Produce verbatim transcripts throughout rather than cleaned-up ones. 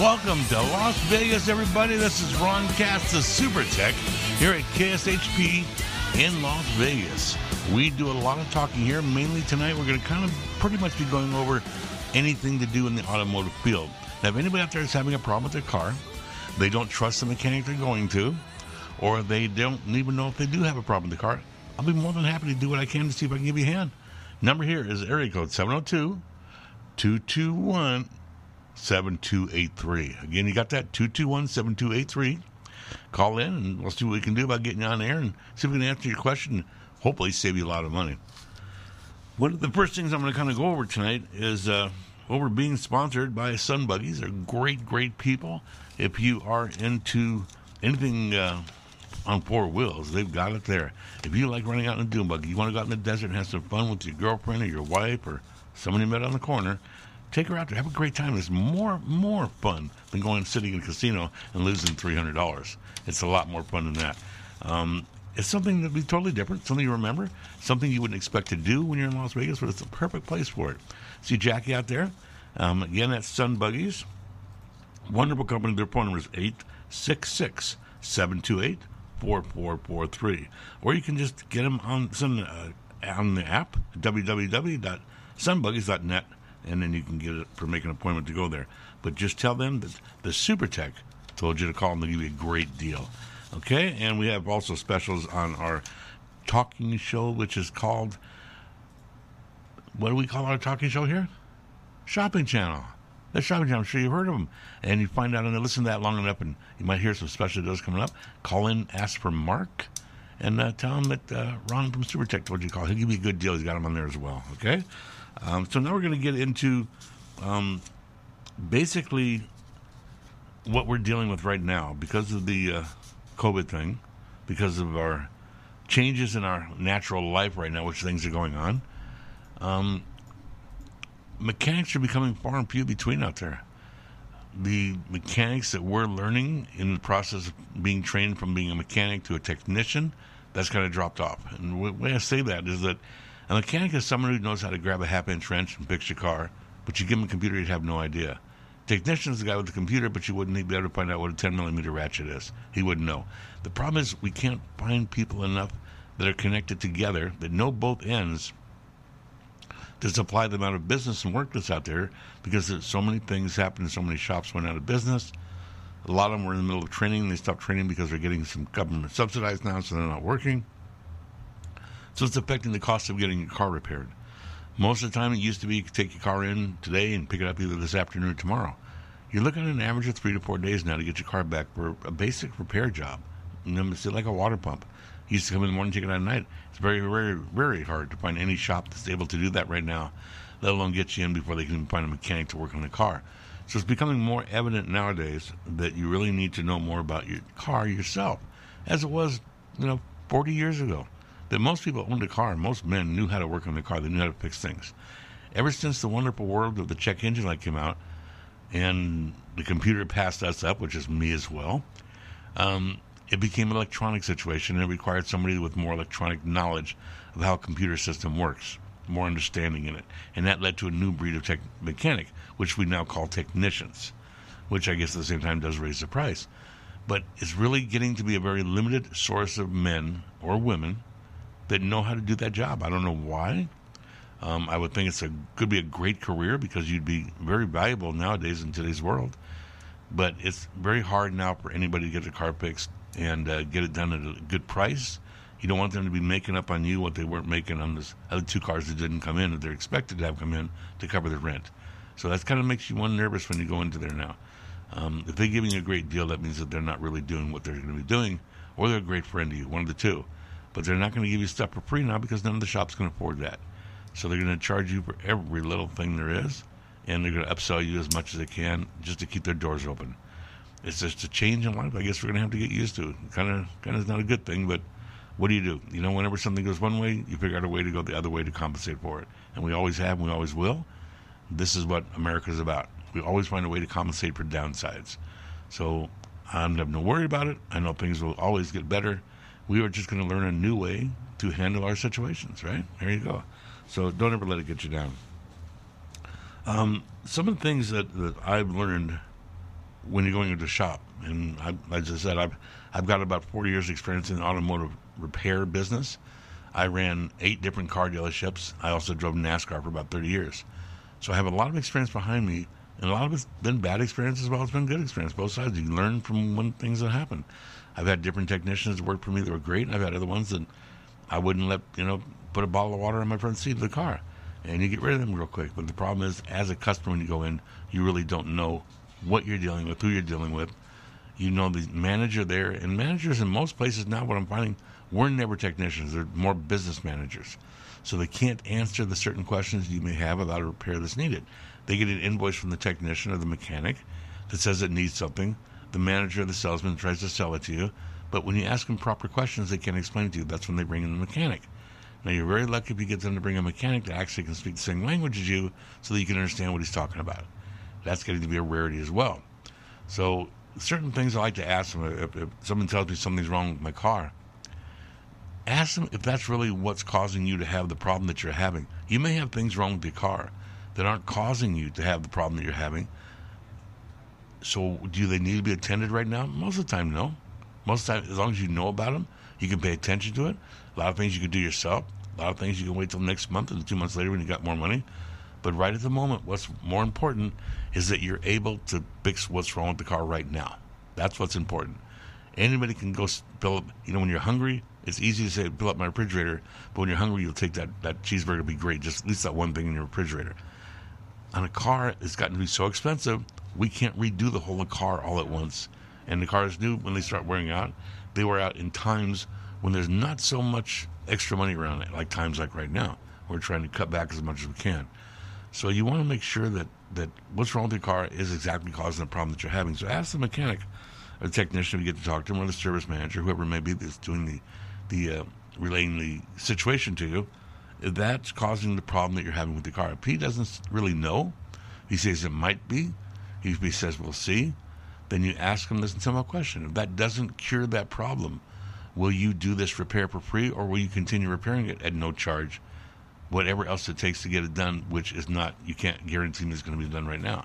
Welcome to Las Vegas, everybody. This is Ron Katz, the Super Tech, here at K S H P in Las Vegas. We do a lot of talking here. Mainly tonight, we're going to kind of pretty much be going over anything to do in the automotive field. Now, if anybody out there is having a problem with their car, they don't trust the mechanic they're going to, or they don't even know if they do have a problem with the car, I'll be more than happy to do what I can to see if I can give you a hand. Number here is area code seven oh two, two two one, seven two eight three. Again, you got that? two two one, seven two eight three. Call in and let's see what we can do about getting you on air and see if we can answer your question and hopefully save you a lot of money. One of the first things I'm going to kind of go over tonight is uh, over being sponsored by Sun Buggies. They're great, great people. If you are into anything uh, on four wheels, they've got it there. If you like running out in a dune buggy, you want to go out in the desert and have some fun with your girlfriend or your wife or someone you met on the corner, take her out there. Have a great time. It's more, more fun than going and sitting in a casino and losing three hundred dollars. It's a lot more fun than that. Um, it's something that would be totally different, something you remember, something you wouldn't expect to do when you're in Las Vegas, but it's the perfect place for it. See Jackie out there. Um, again, that's Sun Buggies. Wonderful company. Their phone number is eight six six, seven two eight, four four four three. Or you can just get them on, some, uh, on the app, w w w dot sun buggies dot net. And then you can get it for making an appointment to go there. But just tell them that the Super Tech told you to call them. They'll give you a great deal. Okay? And we have also specials on our talking show, which is called, what do we call our talking show here? Shopping Channel. That Shopping Channel, I'm sure you've heard of them. And you find out, and listen to that long enough, and you might hear some special deals coming up. Call in, ask for Mark, and uh, tell him that uh, Ron from Super Tech told you to call. He'll give you a good deal. He's got him on there as well. Okay? Um, so now we're going to get into um, basically what we're dealing with right now because of the uh, COVID thing, because of our changes in our natural life right now, which things are going on. Um, mechanics are becoming far and few between out there. The mechanics that we're learning in the process of being trained from being a mechanic to a technician, that's kind of dropped off. And the way I say that is that a mechanic is someone who knows how to grab a half-inch wrench and fix your car, but you give him a computer, he'd have no idea. Technician is the guy with the computer, but you wouldn't be able to find out what a ten millimeter ratchet is. He wouldn't know. The problem is we can't find people enough that are connected together, that know both ends, to supply the amount of business and work that's out there because there's so many things happened, so many shops went out of business. A lot of them were in the middle of training. They stopped training because they're getting some government subsidized now, so they're not working. So it's affecting the cost of getting your car repaired. Most of the time, it used to be you could take your car in today and pick it up either this afternoon or tomorrow. You're looking at an average of three to four days now to get your car back for a basic repair job. And then it's like a water pump. You used to come in the morning, take it out at night. It's very, very, very hard to find any shop that's able to do that right now, let alone get you in before they can find a mechanic to work on the car. So it's becoming more evident nowadays that you really need to know more about your car yourself, as it was, you know, forty years ago. That most people owned a car. Most men knew how to work on the car. They knew how to fix things. Ever since the wonderful world of the check engine light came out and the computer passed us up, which is me as well, um, it became an electronic situation, and it required somebody with more electronic knowledge of how a computer system works, more understanding in it. And that led to a new breed of tech mechanic, which we now call technicians, which I guess at the same time does raise the price. But it's really getting to be a very limited source of men or women that know how to do that job. I don't know why. Um, I would think it's a could be a great career because you'd be very valuable nowadays in today's world. But it's very hard now for anybody to get their car fixed and uh, get it done at a good price. You don't want them to be making up on you what they weren't making on those other two cars that didn't come in that they're expected to have come in to cover the rent. So that kind of makes you one nervous when you go into there now. Um, if they're giving you a great deal, that means that they're not really doing what they're going to be doing, or they're a great friend to you, one of the two. But they're not going to give you stuff for free now because none of the shops can afford that. So they're going to charge you for every little thing there is, and they're going to upsell you as much as they can just to keep their doors open. It's just a change in life I guess we're going to have to get used to. Kind of kind of is not a good thing, but what do you do? You know, whenever something goes one way, you figure out a way to go the other way to compensate for it. And we always have, and we always will. This is what America's about. We always find a way to compensate for downsides. So I'm not worried about it. I know things will always get better. We are just going to learn a new way to handle our situations, right? There you go. So don't ever let it get you down. Um, some of the things that, that I've learned when you're going into a shop. And I, as I said, I've, I've got about four years experience in the automotive repair business. I ran eight different car dealerships. I also drove NASCAR for about thirty years. So I have a lot of experience behind me, and a lot of it's been bad experience as well as been good experience. Both sides, you learn from when things that happen. I've had different technicians that worked for me that were great, and I've had other ones that I wouldn't let, you know, put a bottle of water in my front seat of the car. And you get rid of them real quick. But the problem is, as a customer, when you go in, you really don't know what you're dealing with, who you're dealing with. You know the manager there. And managers in most places now, what I'm finding, we're never technicians. They're more business managers. So they can't answer the certain questions you may have about a repair that's needed. They get an invoice from the technician or the mechanic that says it needs something. The manager or the salesman tries to sell it to you. But when you ask them proper questions, they can't explain to you. That's when they bring in the mechanic. Now, you're very lucky if you get them to bring a mechanic that actually can speak the same language as you so that you can understand what he's talking about. That's getting to be a rarity as well. So certain things I like to ask them. If, if someone tells me something's wrong with my car, ask them if that's really what's causing you to have the problem that you're having. You may have things wrong with your car that aren't causing you to have the problem that you're having. So do they need to be attended right now? Most of the time, no. Most of the time, as long as you know about them, you can pay attention to it. A lot of things you can do yourself. A lot of things you can wait till next month or two months later when you got more money. But right at the moment, what's more important is that you're able to fix what's wrong with the car right now. That's what's important. Anybody can go fill up. You know, when you're hungry, it's easy to say, fill up my refrigerator. But when you're hungry, you'll take that, that cheeseburger. It'll be great. Just at least that one thing in your refrigerator. On a car, it's gotten to be so expensive, we can't redo the whole car all at once. And the cars new, when they start wearing out, they wear out in times when there's not so much extra money around it, like times like right now. We're trying to cut back as much as we can. So you want to make sure that, that what's wrong with your car is exactly causing the problem that you're having. So ask the mechanic or the technician if you get to talk to him, or the service manager, whoever it may be that's doing the, the uh, relaying the situation to you, if that's causing the problem that you're having with the car. If he doesn't really know, he says it might be, if he says we'll see, then you ask him this simple question. If that doesn't cure that problem, will you do this repair for free, or will you continue repairing it at no charge? Whatever else it takes to get it done, which is not, you can't guarantee it's going to be done right now.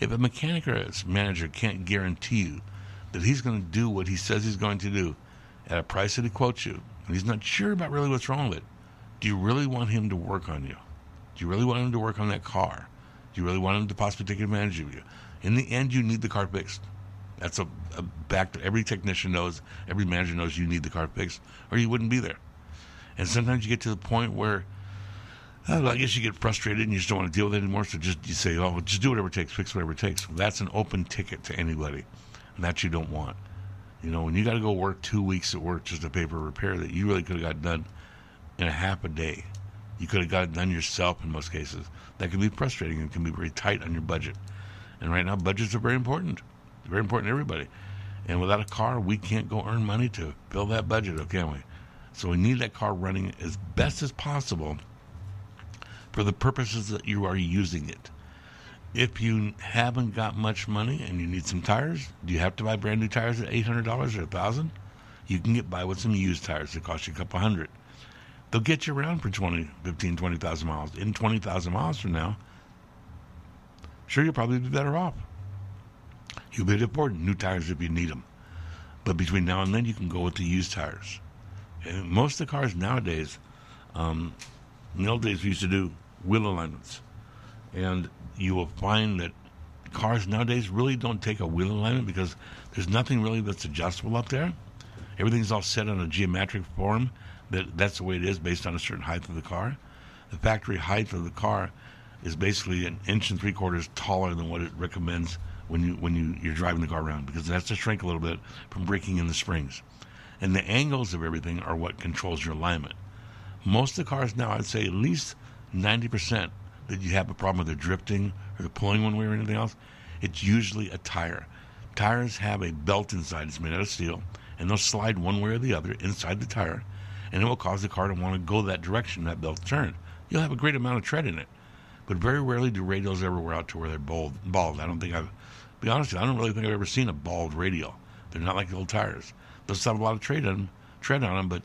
If a mechanic or a manager can't guarantee you that he's going to do what he says he's going to do at a price that he quotes you, and he's not sure about really what's wrong with it, do you really want him to work on you? Do you really want him to work on that car? Do you really want him to possibly take advantage of you? In the end, you need the car fixed. That's a, a back to every technician knows, every manager knows you need the car fixed, or you wouldn't be there. And sometimes you get to the point where, well, I guess you get frustrated and you just don't want to deal with it anymore, so just you say, oh, just do whatever it takes, fix whatever it takes. Well, that's an open ticket to anybody, and that you don't want. You know, when you got to go work two weeks at work just to pay for a repair that you really could have got done in a half a day. You could have got it done yourself in most cases. That can be frustrating and can be very tight on your budget. And right now, budgets are very important. Very important to everybody. And without a car, we can't go earn money to fill that budget up, can we? So we need that car running as best as possible for the purposes that you are using it. If you haven't got much money and you need some tires, do you have to buy brand new tires at eight hundred dollars or one thousand dollars? You can get by with some used tires that cost you a couple hundred. They'll get you around for twenty, fifteen, twenty thousand miles. In twenty thousand miles from now, sure, you'll probably be better off. You'll be affording new tires if you need them. But between now and then, you can go with the used tires. And most of the cars nowadays, um, in the old days, we used to do wheel alignments. And you will find that cars nowadays really don't take a wheel alignment because there's nothing really that's adjustable up there. Everything's all set on a geometric form. That That's the way it is based on a certain height of the car. The factory height of the car is basically an inch and three quarters taller than what it recommends when you when you you're driving the car around, because it has to shrink a little bit from breaking in the springs. And the angles of everything are what controls your alignment. Most of the cars now, I'd say at least ninety percent that you have a problem with their drifting or they're pulling one way or anything else, it's usually a tire. Tires have a belt inside. It's made out of steel, and they'll slide one way or the other inside the tire, and it will cause the car to want to go that direction that belt's turned. You'll have a great amount of tread in it. But very rarely do radials ever wear out to where they're bald. bald. I don't think I've, to be honest, I don't really think I've ever seen a bald radial. They're not like the old tires. They'll still have a lot of tread on them, tread on them, but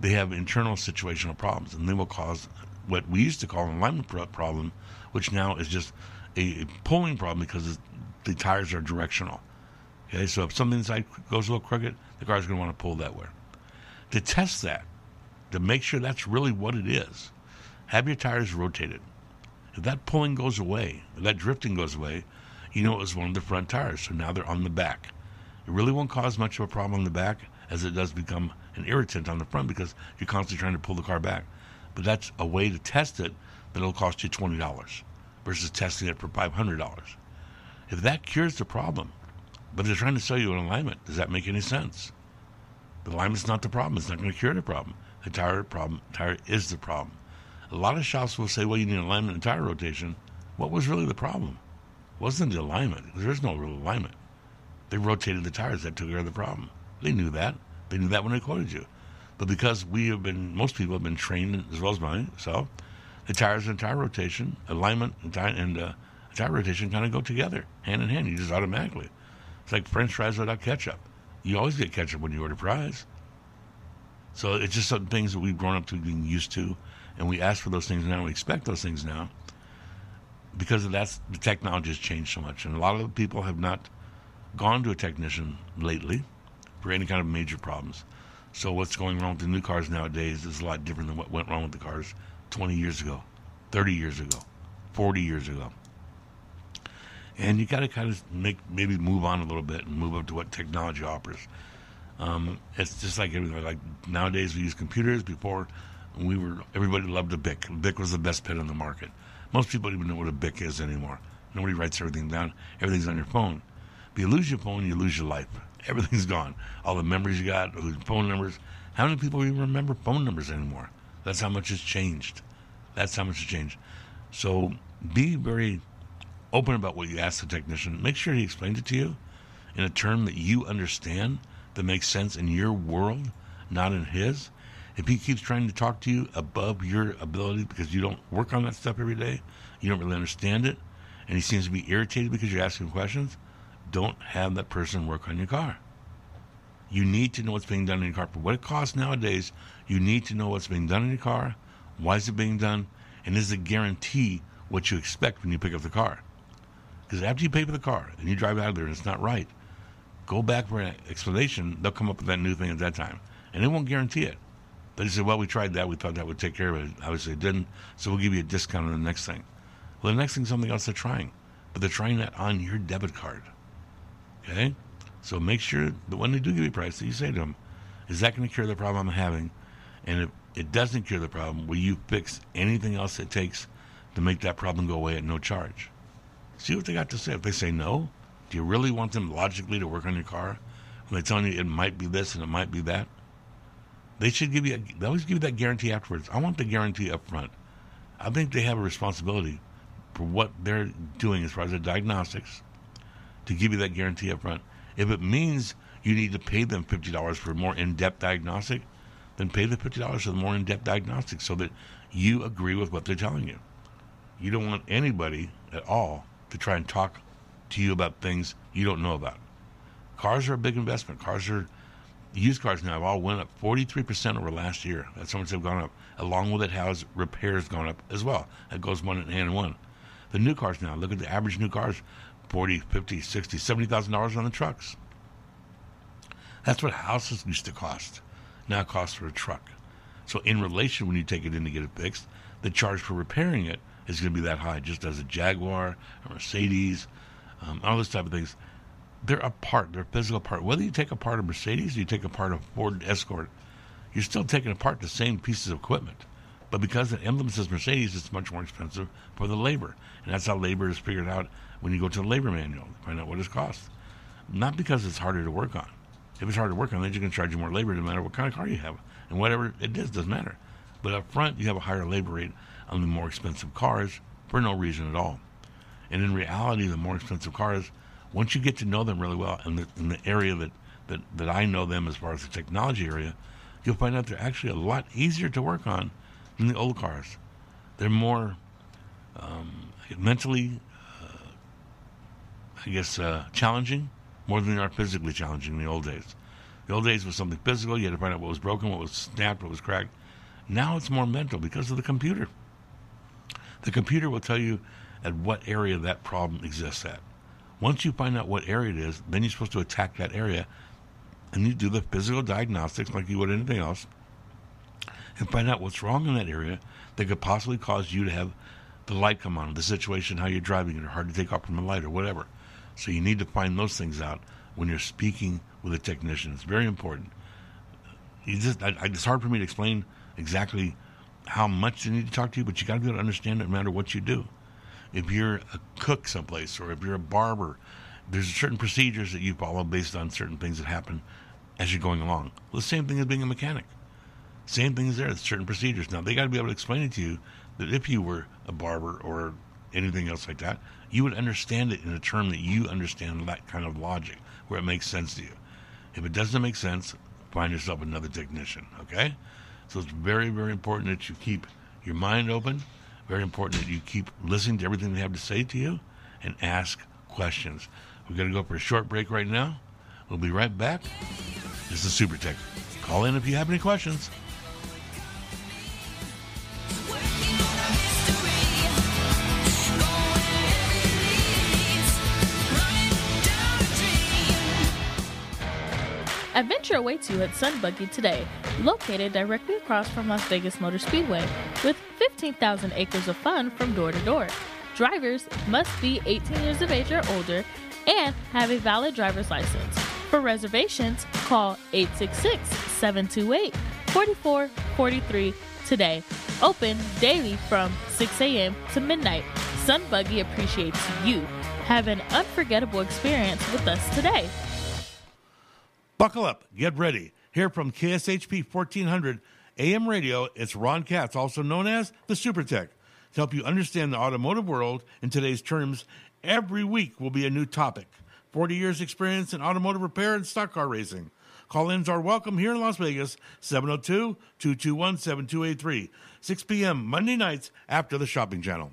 they have internal situational problems, and they will cause what we used to call an alignment problem, which now is just a pulling problem because the tires are directional. Okay, so if something inside goes a little crooked, the car's going to want to pull that way. To test that, to make sure that's really what it is, have your tires rotated. If that pulling goes away, if that drifting goes away, you know it was one of the front tires, so now they're on the back. It really won't cause much of a problem on the back as it does become an irritant on the front because you're constantly trying to pull the car back. But that's a way to test it that'll cost you twenty dollars versus testing it for five hundred dollars. If that cures the problem, but they're trying to sell you an alignment, does that make any sense? The alignment's not the problem. It's not going to cure the problem. The tire problem, tire is the problem. A lot of shops will say, well, you need alignment and tire rotation. What was really the problem? It wasn't the alignment. There is no real alignment. They rotated the tires. That took care of the problem. They knew that. They knew that when they quoted you. But because we have been, most people have been trained, as well as mine, so the tires and tire rotation, alignment and tire, and, uh, tire rotation kind of go together, hand in hand. You just automatically. It's like French fries without ketchup. You always get ketchup when you order fries. So it's just some things that we've grown up to being used to, and we ask for those things now. We expect those things now because of that's the technology has changed so much. And a lot of the people have not gone to a technician lately for any kind of major problems. So what's going wrong with the new cars nowadays is a lot different than what went wrong with the cars twenty years ago, thirty years ago, forty years ago. And you got to kind of make maybe move on a little bit and move up to what technology offers. Um, it's just like everything. Like nowadays we use computers. Before we were, everybody loved a B I C. B I C was the best pen on the market. Most people don't even know what a B I C is anymore. Nobody writes everything down. Everything's on your phone. If you lose your phone, you lose your life. Everything's gone. All the memories you got, phone numbers. How many people even remember phone numbers anymore? That's how much it's changed. That's how much it's changed. So be very open about what you ask the technician. Make sure he explains it to you in a term that you understand, that makes sense in your world, not in his. If he keeps trying to talk to you above your ability because you don't work on that stuff every day, you don't really understand it, and he seems to be irritated because you're asking questions, don't have that person work on your car. You need to know what's being done in your car. For what it costs nowadays, you need to know what's being done in your car, why is it being done, and is it guarantee what you expect when you pick up the car? Because after you pay for the car and you drive out of there and it's not right, go back for an explanation. They'll come up with that new thing at that time. And they won't guarantee it. They say, well, we tried that. We thought that would take care of it. Obviously, it didn't. So we'll give you a discount on the next thing. Well, the next thing is something else they're trying. But they're trying that on your debit card. Okay? So make sure that when they do give you a price, that you say to them, is that going to cure the problem I'm having? And if it doesn't cure the problem, will you fix anything else it takes to make that problem go away at no charge? See what they got to say. If they say no, do you really want them logically to work on your car when they're telling you it might be this and it might be that? They should give you, a, they always give you that guarantee afterwards. I want the guarantee up front. I think they have a responsibility for what they're doing as far as the diagnostics to give you that guarantee up front. If it means you need to pay them fifty dollars for a more in-depth diagnostic, then pay the fifty dollars for the more in-depth diagnostic so that you agree with what they're telling you. You don't want anybody at all to try and talk to you about things you don't know about. Cars are a big investment. Cars are, used cars now have all went up forty-three percent over last year. That's how much they've gone up. Along with it has repairs gone up as well. That goes one in hand in one. The new cars now, look at the average new cars, forty, fifty, sixty, seventy thousand dollars on the trucks. That's what houses used to cost. Now it costs for a truck. So in relation, when you take it in to get it fixed, the charge for repairing it is going to be that high, just as a Jaguar, a Mercedes, um, all those type of things. They're a part. They're a physical part. Whether you take apart a Mercedes or you take apart a Ford Escort, you're still taking apart the same pieces of equipment. But because the emblem says Mercedes, it's much more expensive for the labor. And that's how labor is figured out when you go to the labor manual. Find out what it costs. Not because it's harder to work on. If it's harder to work on, then you're going to charge you more labor no matter what kind of car you have. And whatever it is, doesn't matter. But up front, you have a higher labor rate on the more expensive cars for no reason at all. And in reality, the more expensive cars, once you get to know them really well, and in, in the area that, that, that I know them as far as the technology area, you'll find out they're actually a lot easier to work on than the old cars. They're more um, mentally, uh, I guess, uh, challenging, more than they are physically challenging in the old days. The old days was something physical. You had to find out what was broken, what was snapped, what was cracked. Now it's more mental because of the computer. The computer will tell you at what area that problem exists at. Once you find out what area it is, then you're supposed to attack that area, and you do the physical diagnostics like you would anything else, and find out what's wrong in that area that could possibly cause you to have the light come on, the situation, how you're driving it, or hard to take off from the light, or whatever. So you need to find those things out when you're speaking with a technician. It's very important. You just, I, I, it's hard for me to explain exactly how much they need to talk to you, but you got to be able to understand it no matter what you do. If you're a cook someplace, or if you're a barber, there's certain procedures that you follow based on certain things that happen as you're going along. Well, the same thing as being a mechanic. Same thing as there, certain procedures. Now, they got to be able to explain it to you that if you were a barber or anything else like that, you would understand it in a term that you understand, that kind of logic, where it makes sense to you. If it doesn't make sense, find yourself another technician, okay? So it's very, very important that you keep your mind open. Very important that you keep listening to everything they have to say to you and ask questions. We're going to go for a short break right now. We'll be right back. This is Super Tech. Call in if you have any questions. Adventure awaits you at Sun Buggy today, located directly across from Las Vegas Motor Speedway, with fifteen thousand acres of fun from door to door. Drivers must be eighteen years of age or older and have a valid driver's license. For reservations, call eight six six, seven two eight, four four four three today. Open daily from six a.m. to midnight. Sun Buggy appreciates you. Have an unforgettable experience with us today. Buckle up. Get ready. Here from K S H P fourteen hundred A M Radio, it's Ron Katz, also known as the Super Tech. To help you understand the automotive world in today's terms, every week will be a new topic. forty years experience in automotive repair and stock car racing. Call-ins are welcome here in Las Vegas, seven oh two, two two one, seven two eight three, six p.m. Monday nights after the Shopping Channel.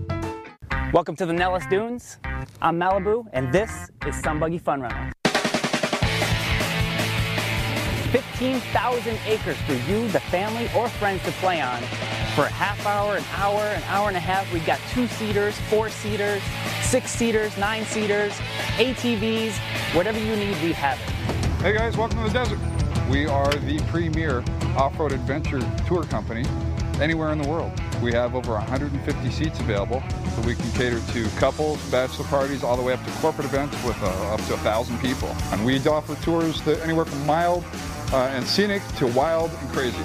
Welcome to the Nellis Dunes. I'm Malibu, and this is Sun Buggy Fun Rental. fifteen thousand acres for you, the family, or friends to play on. For a half hour, an hour, an hour and a half, we've got two-seaters, four-seaters, six-seaters, nine-seaters, A T Vs, whatever you need, we have it. Hey guys, welcome to the desert. We are the premier off-road adventure tour company anywhere in the world. We have over one hundred fifty seats available, so we can cater to couples, bachelor parties, all the way up to corporate events with uh, up to one thousand people. And we offer tours that anywhere from mild uh, and scenic to wild and crazy.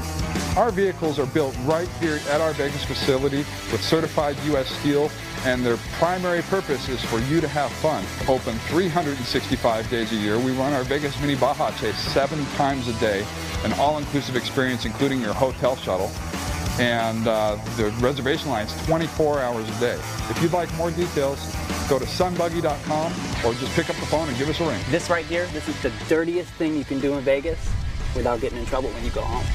Our vehicles are built right here at our Vegas facility with certified U S steel, and their primary purpose is for you to have fun. Open three hundred sixty-five days a year. We run our Vegas Mini Baja Chase seven times a day, an all-inclusive experience including your hotel shuttle. And uh, the reservation line is twenty-four hours a day. If you'd like more details, go to sun buggy dot com or just pick up the phone and give us a ring. This right here, this is the dirtiest thing you can do in Vegas without getting in trouble when you go home.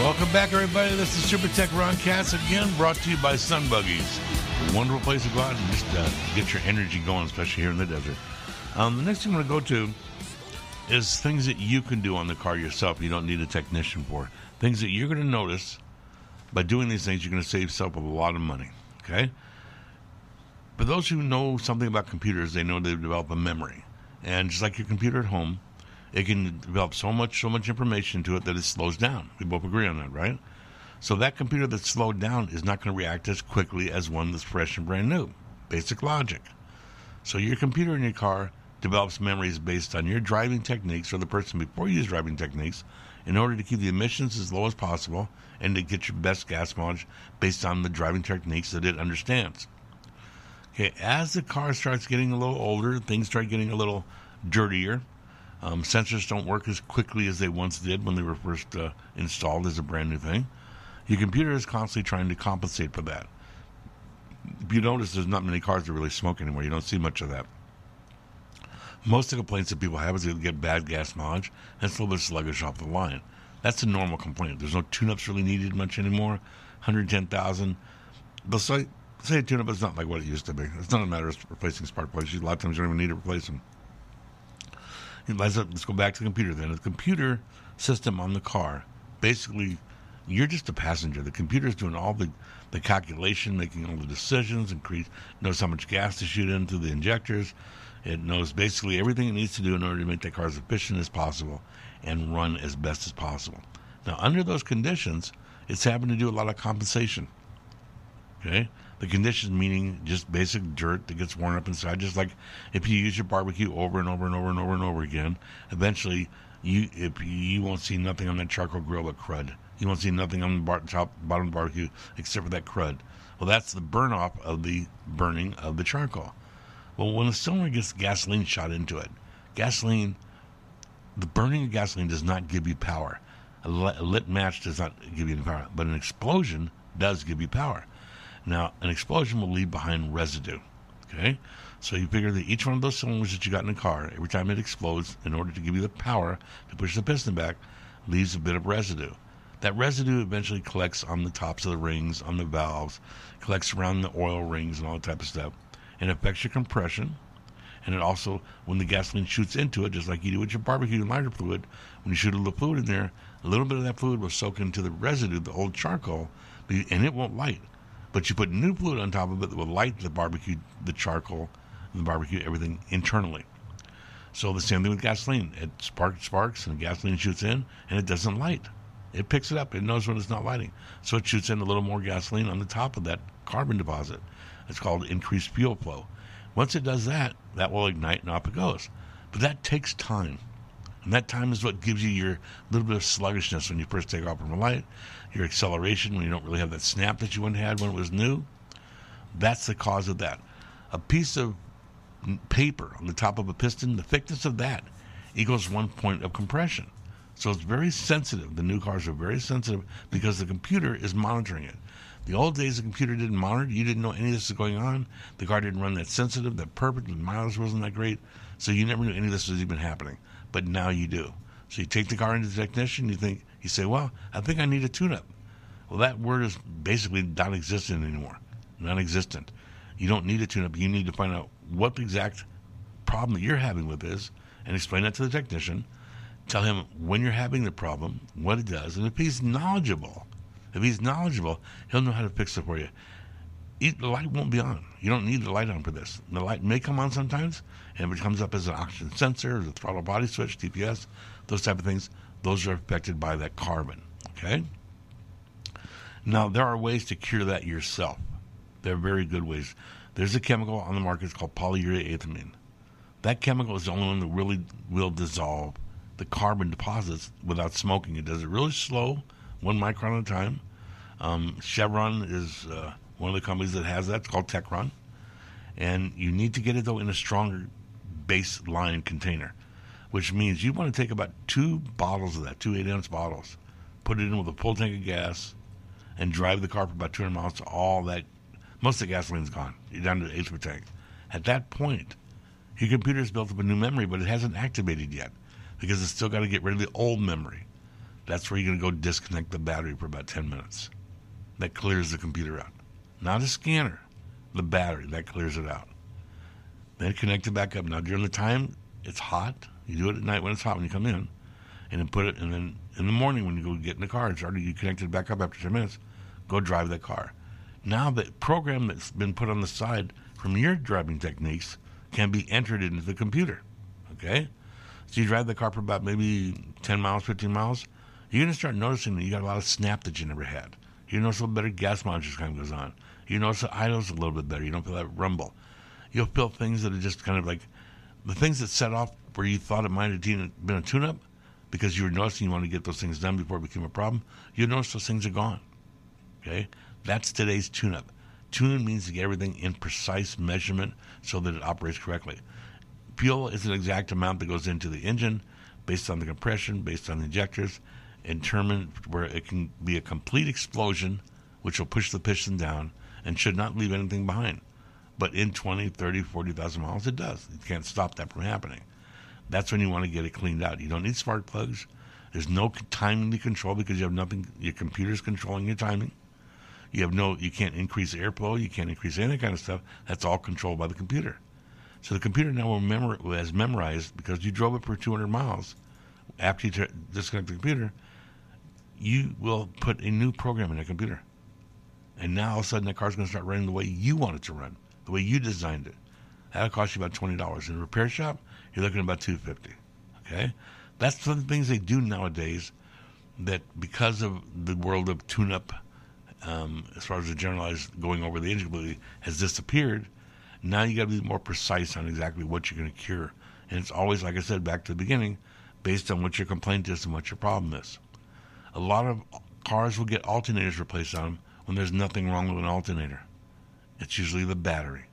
Welcome back, everybody. This is Super Tech Ron Katz again, brought to you by Sun Buggies. A wonderful place to go out and just uh, get your energy going, especially here in the desert. Um, the next thing I'm going to go to is things that you can do on the car yourself you don't need a technician for. Things that you're going to notice by doing these things, you're going to save yourself a lot of money, okay? For those who know something about computers, they know they develop a memory. And just like your computer at home, it can develop so much, so much information to it that it slows down. We both agree on that, right? So that computer that's slowed down is not going to react as quickly as one that's fresh and brand new. Basic logic. So your computer in your car develops memories based on your driving techniques or the person before you's driving techniques in order to keep the emissions as low as possible and to get your best gas mileage based on the driving techniques that it understands. Okay, as the car starts getting a little older, things start getting a little dirtier. Um, sensors don't work as quickly as they once did when they were first uh, installed as a brand new thing. Your computer is constantly trying to compensate for that. If you notice, there's not many cars that really smoke anymore. You don't see much of that. Most of the complaints that people have is they get bad gas mileage, and it's a little bit sluggish off the line. That's a normal complaint. There's no tune-ups really needed much anymore. one hundred ten thousand. They'll say, say a tune-up is not like what it used to be. It's not a matter of replacing spark plugs. A lot of times you don't even need to replace them. Let's, let's go back to the computer then. The computer system on the car, basically, you're just a passenger. The computer's doing all the, the calculation, making all the decisions, increase, knows how much gas to shoot into the injectors. It knows basically everything it needs to do in order to make that car as efficient as possible and run as best as possible. Now, under those conditions, it's having to do a lot of compensation. Okay? The conditions meaning just basic dirt that gets worn up inside, just like if you use your barbecue over and over and over and over and over again, eventually you if you won't see nothing on that charcoal grill but crud. You won't see nothing on the bar, top, bottom of the barbecue except for that crud. Well, that's the burn-off of the burning of the charcoal. Well, when a cylinder gets gasoline shot into it, gasoline, the burning of gasoline does not give you power. A lit match does not give you any power, but an explosion does give you power. Now, an explosion will leave behind residue, okay? So you figure that each one of those cylinders that you got in a car, every time it explodes, in order to give you the power to push the piston back, leaves a bit of residue. That residue eventually collects on the tops of the rings, on the valves, collects around the oil rings and all that type of stuff. It affects your compression, and it also, when the gasoline shoots into it, just like you do with your barbecue and lighter fluid, when you shoot a little fluid in there, a little bit of that fluid will soak into the residue, the old charcoal, and it won't light. But you put new fluid on top of it that will light the barbecue, the charcoal, the barbecue, everything internally. So the same thing with gasoline. It sparks, sparks, and gasoline shoots in, and it doesn't light. It picks it up. It knows when it's not lighting. So it shoots in a little more gasoline on the top of that carbon deposit. It's called increased fuel flow. Once it does that, that will ignite and off it goes. But that takes time. And that time is what gives you your little bit of sluggishness when you first take off from a light, your acceleration when you don't really have that snap that you wouldn't have had when it was new. That's the cause of that. A piece of paper on the top of a piston, the thickness of that equals one point of compression. So it's very sensitive. The new cars are very sensitive because the computer is monitoring it. The old days, the computer didn't monitor. You didn't know any of this was going on. The car didn't run that sensitive, that perfect. The mileage wasn't that great. So you never knew any of this was even happening. But now you do. So you take the car into the technician. You think, you say, well, I think I need a tune-up. Well, that word is basically non-existent anymore. Non-existent. You don't need a tune-up. You need to find out what the exact problem that you're having with is and explain that to the technician. Tell him when you're having the problem, what it does, and if he's knowledgeable, If he's knowledgeable, he'll know how to fix it for you. The light won't be on. You don't need the light on for this. The light may come on sometimes, and if it comes up as an oxygen sensor, as a throttle body switch, T P S, those type of things, those are affected by that carbon, okay? Now, there are ways to cure that yourself. They're very good ways. There's a chemical on the market. It's called polyureaethamine. That chemical is the only one that really will dissolve the carbon deposits without smoking. It does it really slow, one micron at a time. Um, Chevron is uh, one of the companies that has that. It's called Techron. And you need to get it, though, in a stronger baseline container, which means you want to take about two bottles of that, two eight-ounce bottles, put it in with a full tank of gas, and drive the car for about two hundred miles to all that. Most of the gasoline's gone. You're down to the eighth of a tank. At that point, your computer's built up a new memory, but it hasn't activated yet because it's still got to get rid of the old memory. That's where you're going to go disconnect the battery for about ten minutes. That clears the computer out. Not a scanner. The battery, that clears it out. Then connect it back up. Now, during the time it's hot, you do it at night when it's hot when you come in, and then put it, and then in the morning when you go get in the car, it's already, you connect it back up after ten minutes, go drive that car. Now, the program that's been put on the side from your driving techniques can be entered into the computer, okay? So you drive the car for about maybe ten miles, fifteen miles, you're going to start noticing that you got a lot of snap that you never had. You notice a little better gas mileage as time goes on. You notice the idle's a little bit better. You don't feel that rumble. You'll feel things that are just kind of like the things that set off where you thought it might have been a tune-up because you were noticing you want to get those things done before it became a problem. You notice those things are gone. Okay? That's today's tune-up. Tune means to get everything in precise measurement so that it operates correctly. Fuel is an exact amount that goes into the engine based on the compression, based on the injectors, and determined where it can be a complete explosion, which will push the piston down and should not leave anything behind. But in twenty, thirty, forty thousand miles, it does. You can't stop that from happening. That's when you want to get it cleaned out. You don't need spark plugs. There's no timing to control because you have nothing. Your computer's controlling your timing. You have no. You can't increase airflow. You can't increase any kind of stuff. That's all controlled by the computer. So the computer now will memor- has memorized, because you drove it for two hundred miles. After you t- disconnect the computer, you will put a new program in the computer. And now all of a sudden that car's going to start running the way you want it to run, the way you designed it. That'll cost you about twenty dollars. In a repair shop, you're looking at about two hundred fifty dollars. Okay? That's some of the things they do nowadays that, because of the world of tune-up, um, as far as the generalized going over the engine completely, has disappeared. Now you got to be more precise on exactly what you're going to cure. And it's always, like I said, back to the beginning, based on what your complaint is and what your problem is. A lot of cars will get alternators replaced on them when there's nothing wrong with an alternator. It's usually the battery.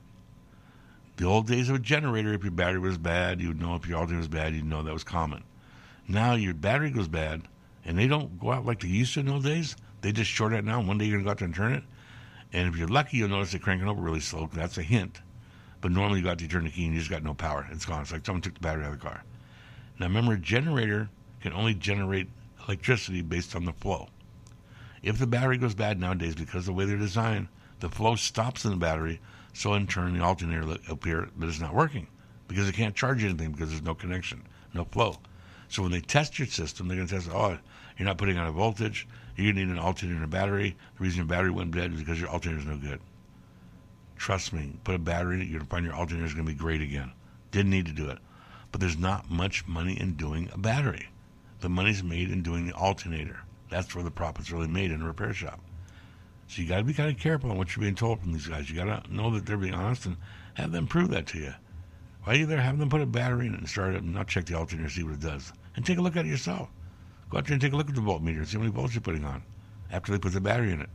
The old days of a generator, if your battery was bad, you'd know. If your alternator was bad, you'd know. That was common. Now your battery goes bad, and they don't go out like they used to in those days. They just short it now. One day you're going to go out there and turn it. And if you're lucky, you'll notice they're cranking over really slow. That's a hint. But normally you go out to turn the key and you just got no power. It's gone. It's like someone took the battery out of the car. Now remember, a generator can only generate electricity based on the flow. If the battery goes bad nowadays, because of the way they're designed, the flow stops in the battery. So in turn, the alternator will appear that it's not working because it can't charge anything because there's no connection, no flow. So when they test your system, they're going to test, oh, you're not putting out a voltage. You need an alternator battery. The reason your battery went dead is because your alternator is no good. Trust me, put a battery in it, you're going to find your alternator is going to be great again. Didn't need to do it. But there's not much money in doing a battery. The money's made in doing the alternator. That's where the profit's really made, in a repair shop. So you got to be kind of careful on what you're being told from these guys. You got to know that they're being honest and have them prove that to you. While you're there, have them put a battery in it and start it up, and now check the alternator, see what it does. And take a look at it yourself. Go out there and take a look at the voltmeter and see how many volts you're putting on after they put the battery in it.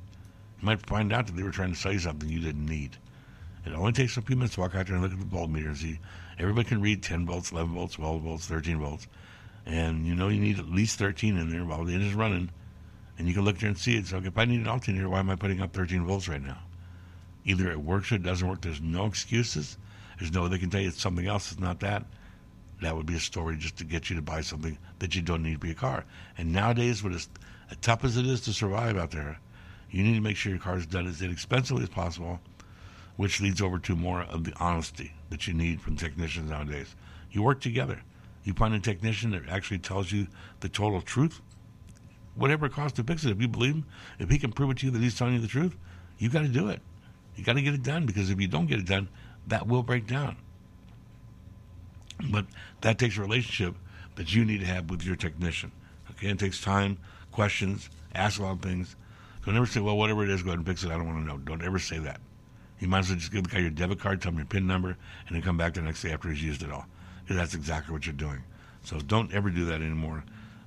You might find out that they were trying to sell you something you didn't need. It only takes a few minutes to walk out there and look at the voltmeter and see. Everybody can read ten volts, eleven volts, twelve volts, thirteen volts. And you know you need at least thirteen in there while the engine's running. And you can look there and see it. So if I need an alternator, why am I putting up thirteen volts right now? Either it works or it doesn't work. There's no excuses. There's no way they can tell you it's something else. It's not that. That would be a story just to get you to buy something that you don't need to be a car. And nowadays, with as tough as it is to survive out there, you need to make sure your car is done as inexpensively as possible, which leads over to more of the honesty that you need from technicians nowadays. You work together. You find a technician that actually tells you the total truth, whatever it costs to fix it. If you believe him, if he can prove it to you that he's telling you the truth, you got to do it. You got to get it done, because if you don't get it done, that will break down. But that takes a relationship that you need to have with your technician. Okay, it takes time, questions, ask a lot of things. Don't ever say, well, whatever it is, go ahead and fix it. I don't want to know. Don't ever say that. You might as well just give the guy your debit card, tell him your PIN number, and then come back the next day after he's used it all. Because that's exactly what you're doing. So don't ever do that anymore.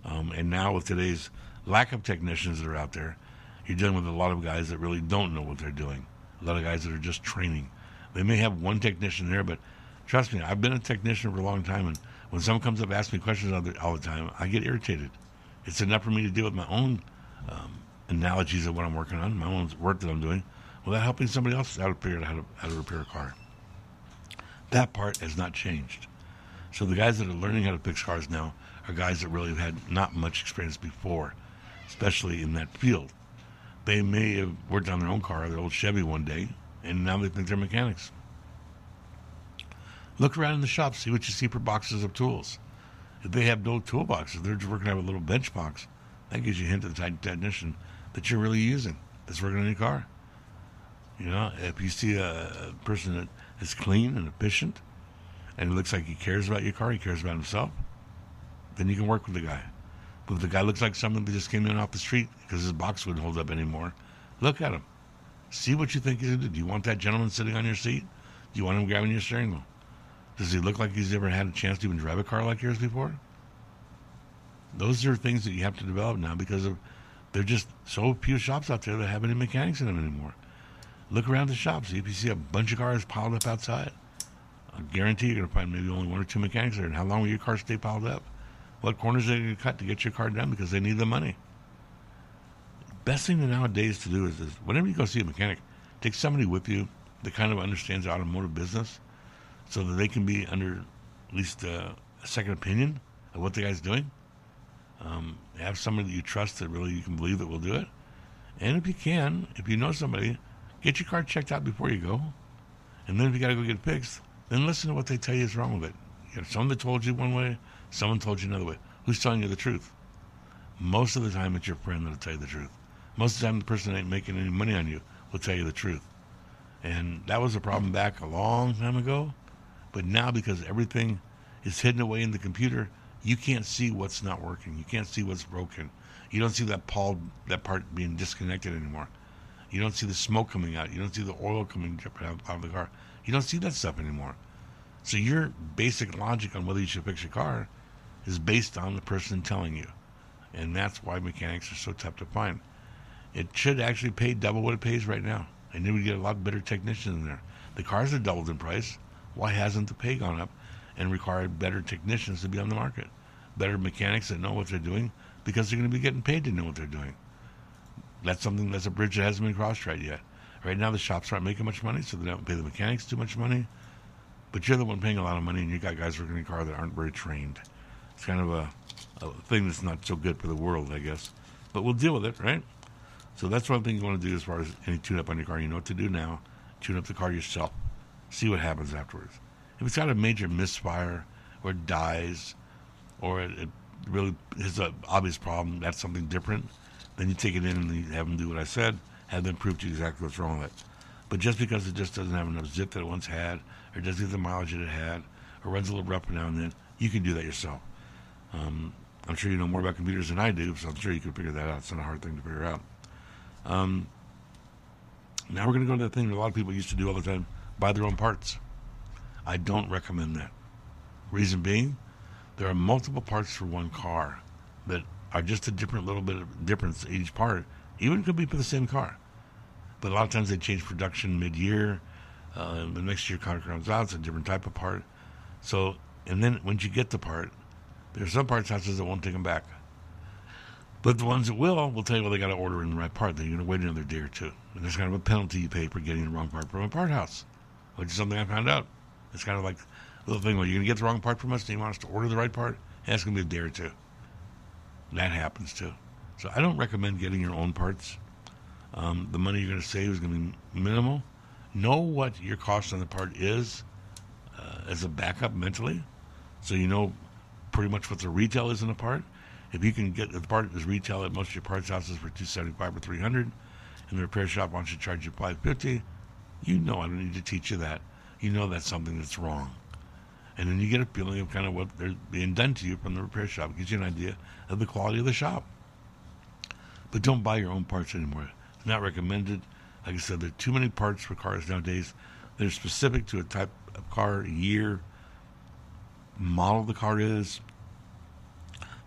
Um, and now with today's lack of technicians that are out there, you're dealing with a lot of guys that really don't know what they're doing. A lot of guys that are just training. They may have one technician there, but trust me, I've been a technician for a long time, and when someone comes up and asks me questions all the, all the time, I get irritated. It's enough for me to deal with my own um, analogies of what I'm working on, my own work that I'm doing, without helping somebody else out to figure out how to, how to repair a car. That part has not changed. So the guys that are learning how to fix cars now are guys that really had not much experience before, especially in that field. They may have worked on their own car, their old Chevy one day, and now they think they're mechanics. Look around in the shop, see what you see for boxes of tools. If they have no toolboxes, they're just working out of a little bench box. That gives you a hint of the type of technician that you're really using, that's working on your car. You know, if you see a person that is clean and efficient, and it looks like he cares about your car, he cares about himself, then you can work with the guy. But if the guy looks like someone that just came in off the street because his box wouldn't hold up anymore, look at him. See what you think he's going to do. Do you want that gentleman sitting on your seat? Do you want him grabbing your steering wheel? Does he look like he's ever had a chance to even drive a car like yours before? Those are things that you have to develop now, because of there are just so few shops out there that have any mechanics in them anymore. Look around the shop, see if you see a bunch of cars piled up outside. I guarantee you're going to find maybe only one or two mechanics there. And how long will your car stay piled up? What corners are they going to cut to get your car done because they need the money? Best thing nowadays to do is this. Whenever you go see a mechanic, take somebody with you that kind of understands the automotive business so that they can be under at least a, a second opinion of what the guy's doing. Um, have somebody that you trust that really you can believe that will do it. And if you can, if you know somebody, get your car checked out before you go. And then if you got to go get it fixed, then listen to what they tell you is wrong with it. You know, someone that told you one way, someone told you another way. Who's telling you the truth? Most of the time it's your friend that'll tell you the truth. Most of the time the person that ain't making any money on you will tell you the truth. And that was a problem back a long time ago. But now because everything is hidden away in the computer, you can't see what's not working. You can't see what's broken. You don't see that pall, that part being disconnected anymore. You don't see the smoke coming out. You don't see the oil coming out of the car. You don't see that stuff anymore. So your basic logic on whether you should fix your car is based on the person telling you. And that's why mechanics are so tough to find. It should actually pay double what it pays right now. And then we get a lot better technicians in there. The cars have doubled in price. Why hasn't the pay gone up and required better technicians to be on the market? Better mechanics that know what they're doing because they're going to be getting paid to know what they're doing. That's something that's a bridge that hasn't been crossed right yet. Right now the shops aren't making much money, so they don't pay the mechanics too much money. But you're the one paying a lot of money, and you got guys working in a car that aren't very trained. It's kind of a, a thing that's not so good for the world, I guess. But we'll deal with it, right? So that's one thing you want to do as far as any tune-up on your car. You know what to do now. Tune up the car yourself. See what happens afterwards. If it's got a major misfire or dies or it, it really is an obvious problem, that's something different, then you take it in and you have them do what I said, have them prove to you exactly what's wrong with it. But just because it just doesn't have enough zip that it once had, or doesn't get the mileage that it had, or runs a little rough now and then, you can do that yourself. Um, I'm sure you know more about computers than I do, so I'm sure you can figure that out. It's not a hard thing to figure out. Um, now we're going to go to that thing that a lot of people used to do all the time, buy their own parts. I don't recommend that. Reason being, there are multiple parts for one car that are just a different little bit of difference in each part. Even could be for the same car. But a lot of times they change production mid-year. Uh, the next year car comes out, it's a different type of part. So, and then once you get the part, there are some parts houses that won't take them back. But the ones that will, will tell you, well, they got to order in the right part. Then you're going to wait another day or two. And there's kind of a penalty you pay for getting the wrong part from a part house, which is something I found out. It's kind of like a little thing where you're going to get the wrong part from us, and you want us to order the right part, and it's going to be a day or two. That happens too. So I don't recommend getting your own parts. Um, the money you're going to save is going to be minimal. Know what your cost on the part is uh, as a backup mentally, so you know pretty much what the retail is in the part. If you can get the part is retail at most of your parts houses for two seventy-five or three hundred, and the repair shop wants to charge you five fifty, you know I don't need to teach you that. You know that's something that's wrong. And then you get a feeling of kind of what they're being done to you from the repair shop. It gives you an idea of the quality of the shop. But don't buy your own parts anymore. It's not recommended. Like I said, there are too many parts for cars nowadays. They're specific to a type of car, year, model the car is,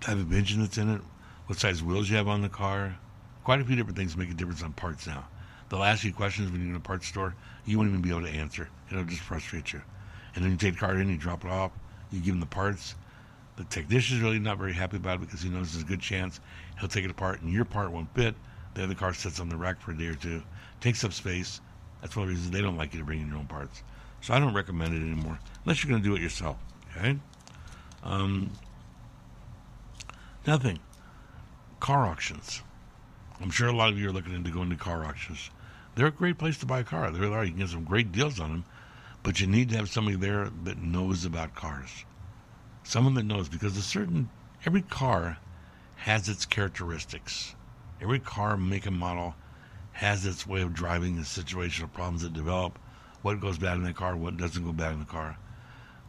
type of engine that's in it, what size wheels you have on the car. Quite a few different things make a difference on parts now. They'll ask you questions when you're in a parts store. You won't even be able to answer. It'll just frustrate you. And then you take the car in, you drop it off, you give him the parts. The technician's really not very happy about it because he knows there's a good chance he'll take it apart and your part won't fit. The other car sits on the rack for a day or two, takes up space. That's one of the reasons they don't like you to bring in your own parts. So I don't recommend it anymore, unless you're going to do it yourself, okay? Um, nothing. Car auctions. I'm sure a lot of you are looking into going to car auctions. They're a great place to buy a car. They really are. You can get some great deals on them, but you need to have somebody there that knows about cars. Someone that knows, because a certain, every car has its characteristics. Every car, make and model, has its way of driving, the situational problems that develop, what goes bad in the car, what doesn't go bad in the car.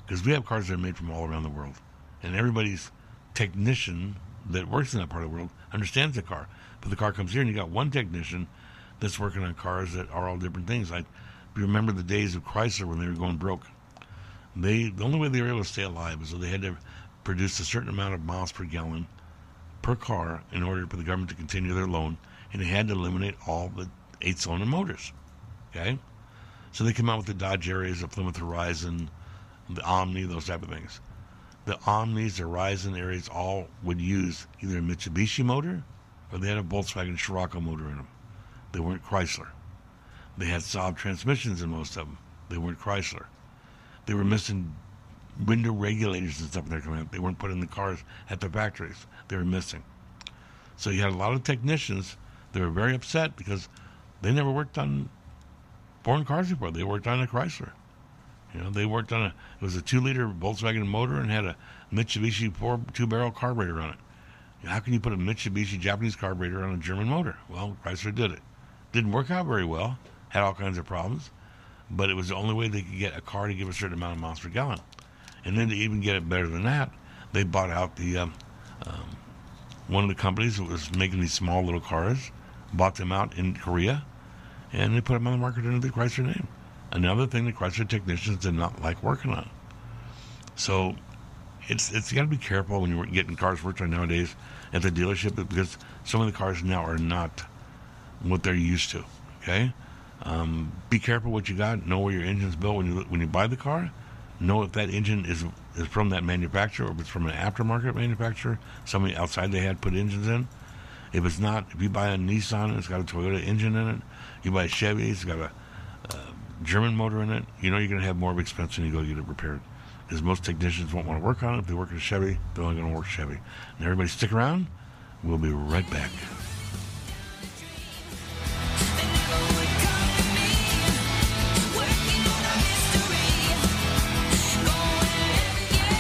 Because we have cars that are made from all around the world. And everybody's technician that works in that part of the world understands the car. But the car comes here and you got one technician that's working on cars that are all different things. Like, if you remember the days of Chrysler when they were going broke, they the only way they were able to stay alive is that they had to produce a certain amount of miles per gallon per car in order for the government to continue their loan, and they had to eliminate all the eight-cylinder motors. Okay? So they come out with the Dodge Aries, the Plymouth Horizon, the Omni, those type of things. The Omnis, the Horizon, Aries all would use either a Mitsubishi motor or they had a Volkswagen Scirocco motor in them. They weren't Chrysler. They had Saab transmissions in most of them. They weren't Chrysler. They were missing window regulators and stuff in their command. They weren't put in the cars at the factories. They were missing. So you had a lot of technicians that were very upset because they never worked on foreign cars before. They worked on a Chrysler. You know, they worked on a, it was a two-liter Volkswagen motor and had a Mitsubishi four, two-barrel carburetor on it. How can you put a Mitsubishi Japanese carburetor on a German motor? Well, Chrysler did it. Didn't work out very well. Had all kinds of problems. But it was the only way they could get a car to give a certain amount of miles per gallon. And then to even get it better than that, they bought out the um, um, one of the companies that was making these small little cars, bought them out in Korea, and they put them on the market under the Chrysler name. Another thing the Chrysler technicians did not like working on. So it's it's got to be careful when you're getting cars worked on nowadays at the dealership, because some of the cars now are not what they're used to. Okay, um, be careful what you got. Know where your engine's built when you when you buy the car. Know if that engine is is from that manufacturer or if it's from an aftermarket manufacturer. Somebody outside they had put engines in. If it's not, if you buy a Nissan and it's got a Toyota engine in it, you buy a Chevy, it's got a German motor in it, you know you're going to have more of an expense when you go get it repaired. Because most technicians won't want to work on it. If they work in a Chevy, they're only going to work Chevy. And everybody stick around. We'll be right back.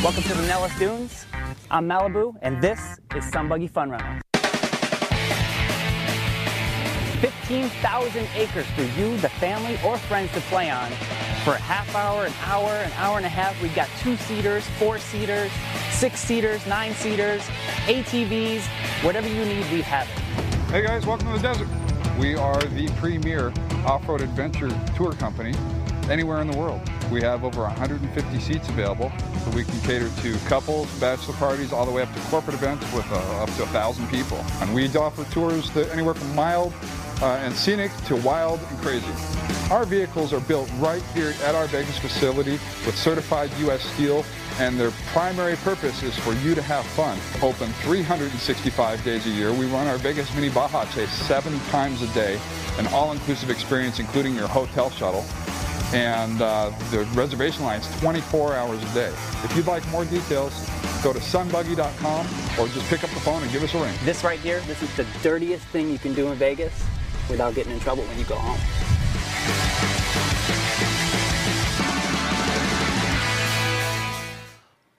Welcome to the Nellis Dunes. I'm Malibu, and this is Sun Buggy Fun Runner. fifteen thousand acres for you, the family, or friends to play on. For a half hour, an hour, an hour and a half, we've got two-seaters, four-seaters, six-seaters, nine-seaters, A T Vs, whatever you need, we have it. Hey guys, welcome to the desert. We are the premier off-road adventure tour company anywhere in the world. We have over one hundred fifty seats available, so we can cater to couples, bachelor parties, all the way up to corporate events with uh, up to one thousand people. And we offer tours that anywhere from mild Uh, and scenic to wild and crazy. Our vehicles are built right here at our Vegas facility with certified U S steel, and their primary purpose is for you to have fun. Open three hundred sixty-five days a year. We run our Vegas Mini Baja Chase seven times a day, an all-inclusive experience including your hotel shuttle, and uh, the reservation line is twenty-four hours a day. If you'd like more details, go to sun buggy dot com or just pick up the phone and give us a ring. This right here, this is the dirtiest thing you can do in Vegas without getting in trouble when you go home.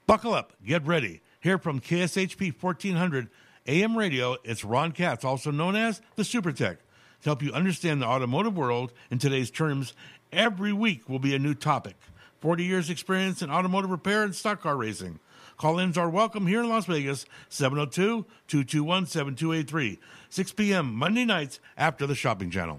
Buckle up, get ready. Here from K S H P fourteen hundred A M Radio, it's Ron Katz, also known as the Super Tech. To help you understand the automotive world in today's terms, every week will be a new topic. forty years experience in automotive repair and stock car racing. Call-ins are welcome here in Las Vegas, seven oh two, two two one, seven two eight three, six p.m. Monday nights after the Shopping Channel.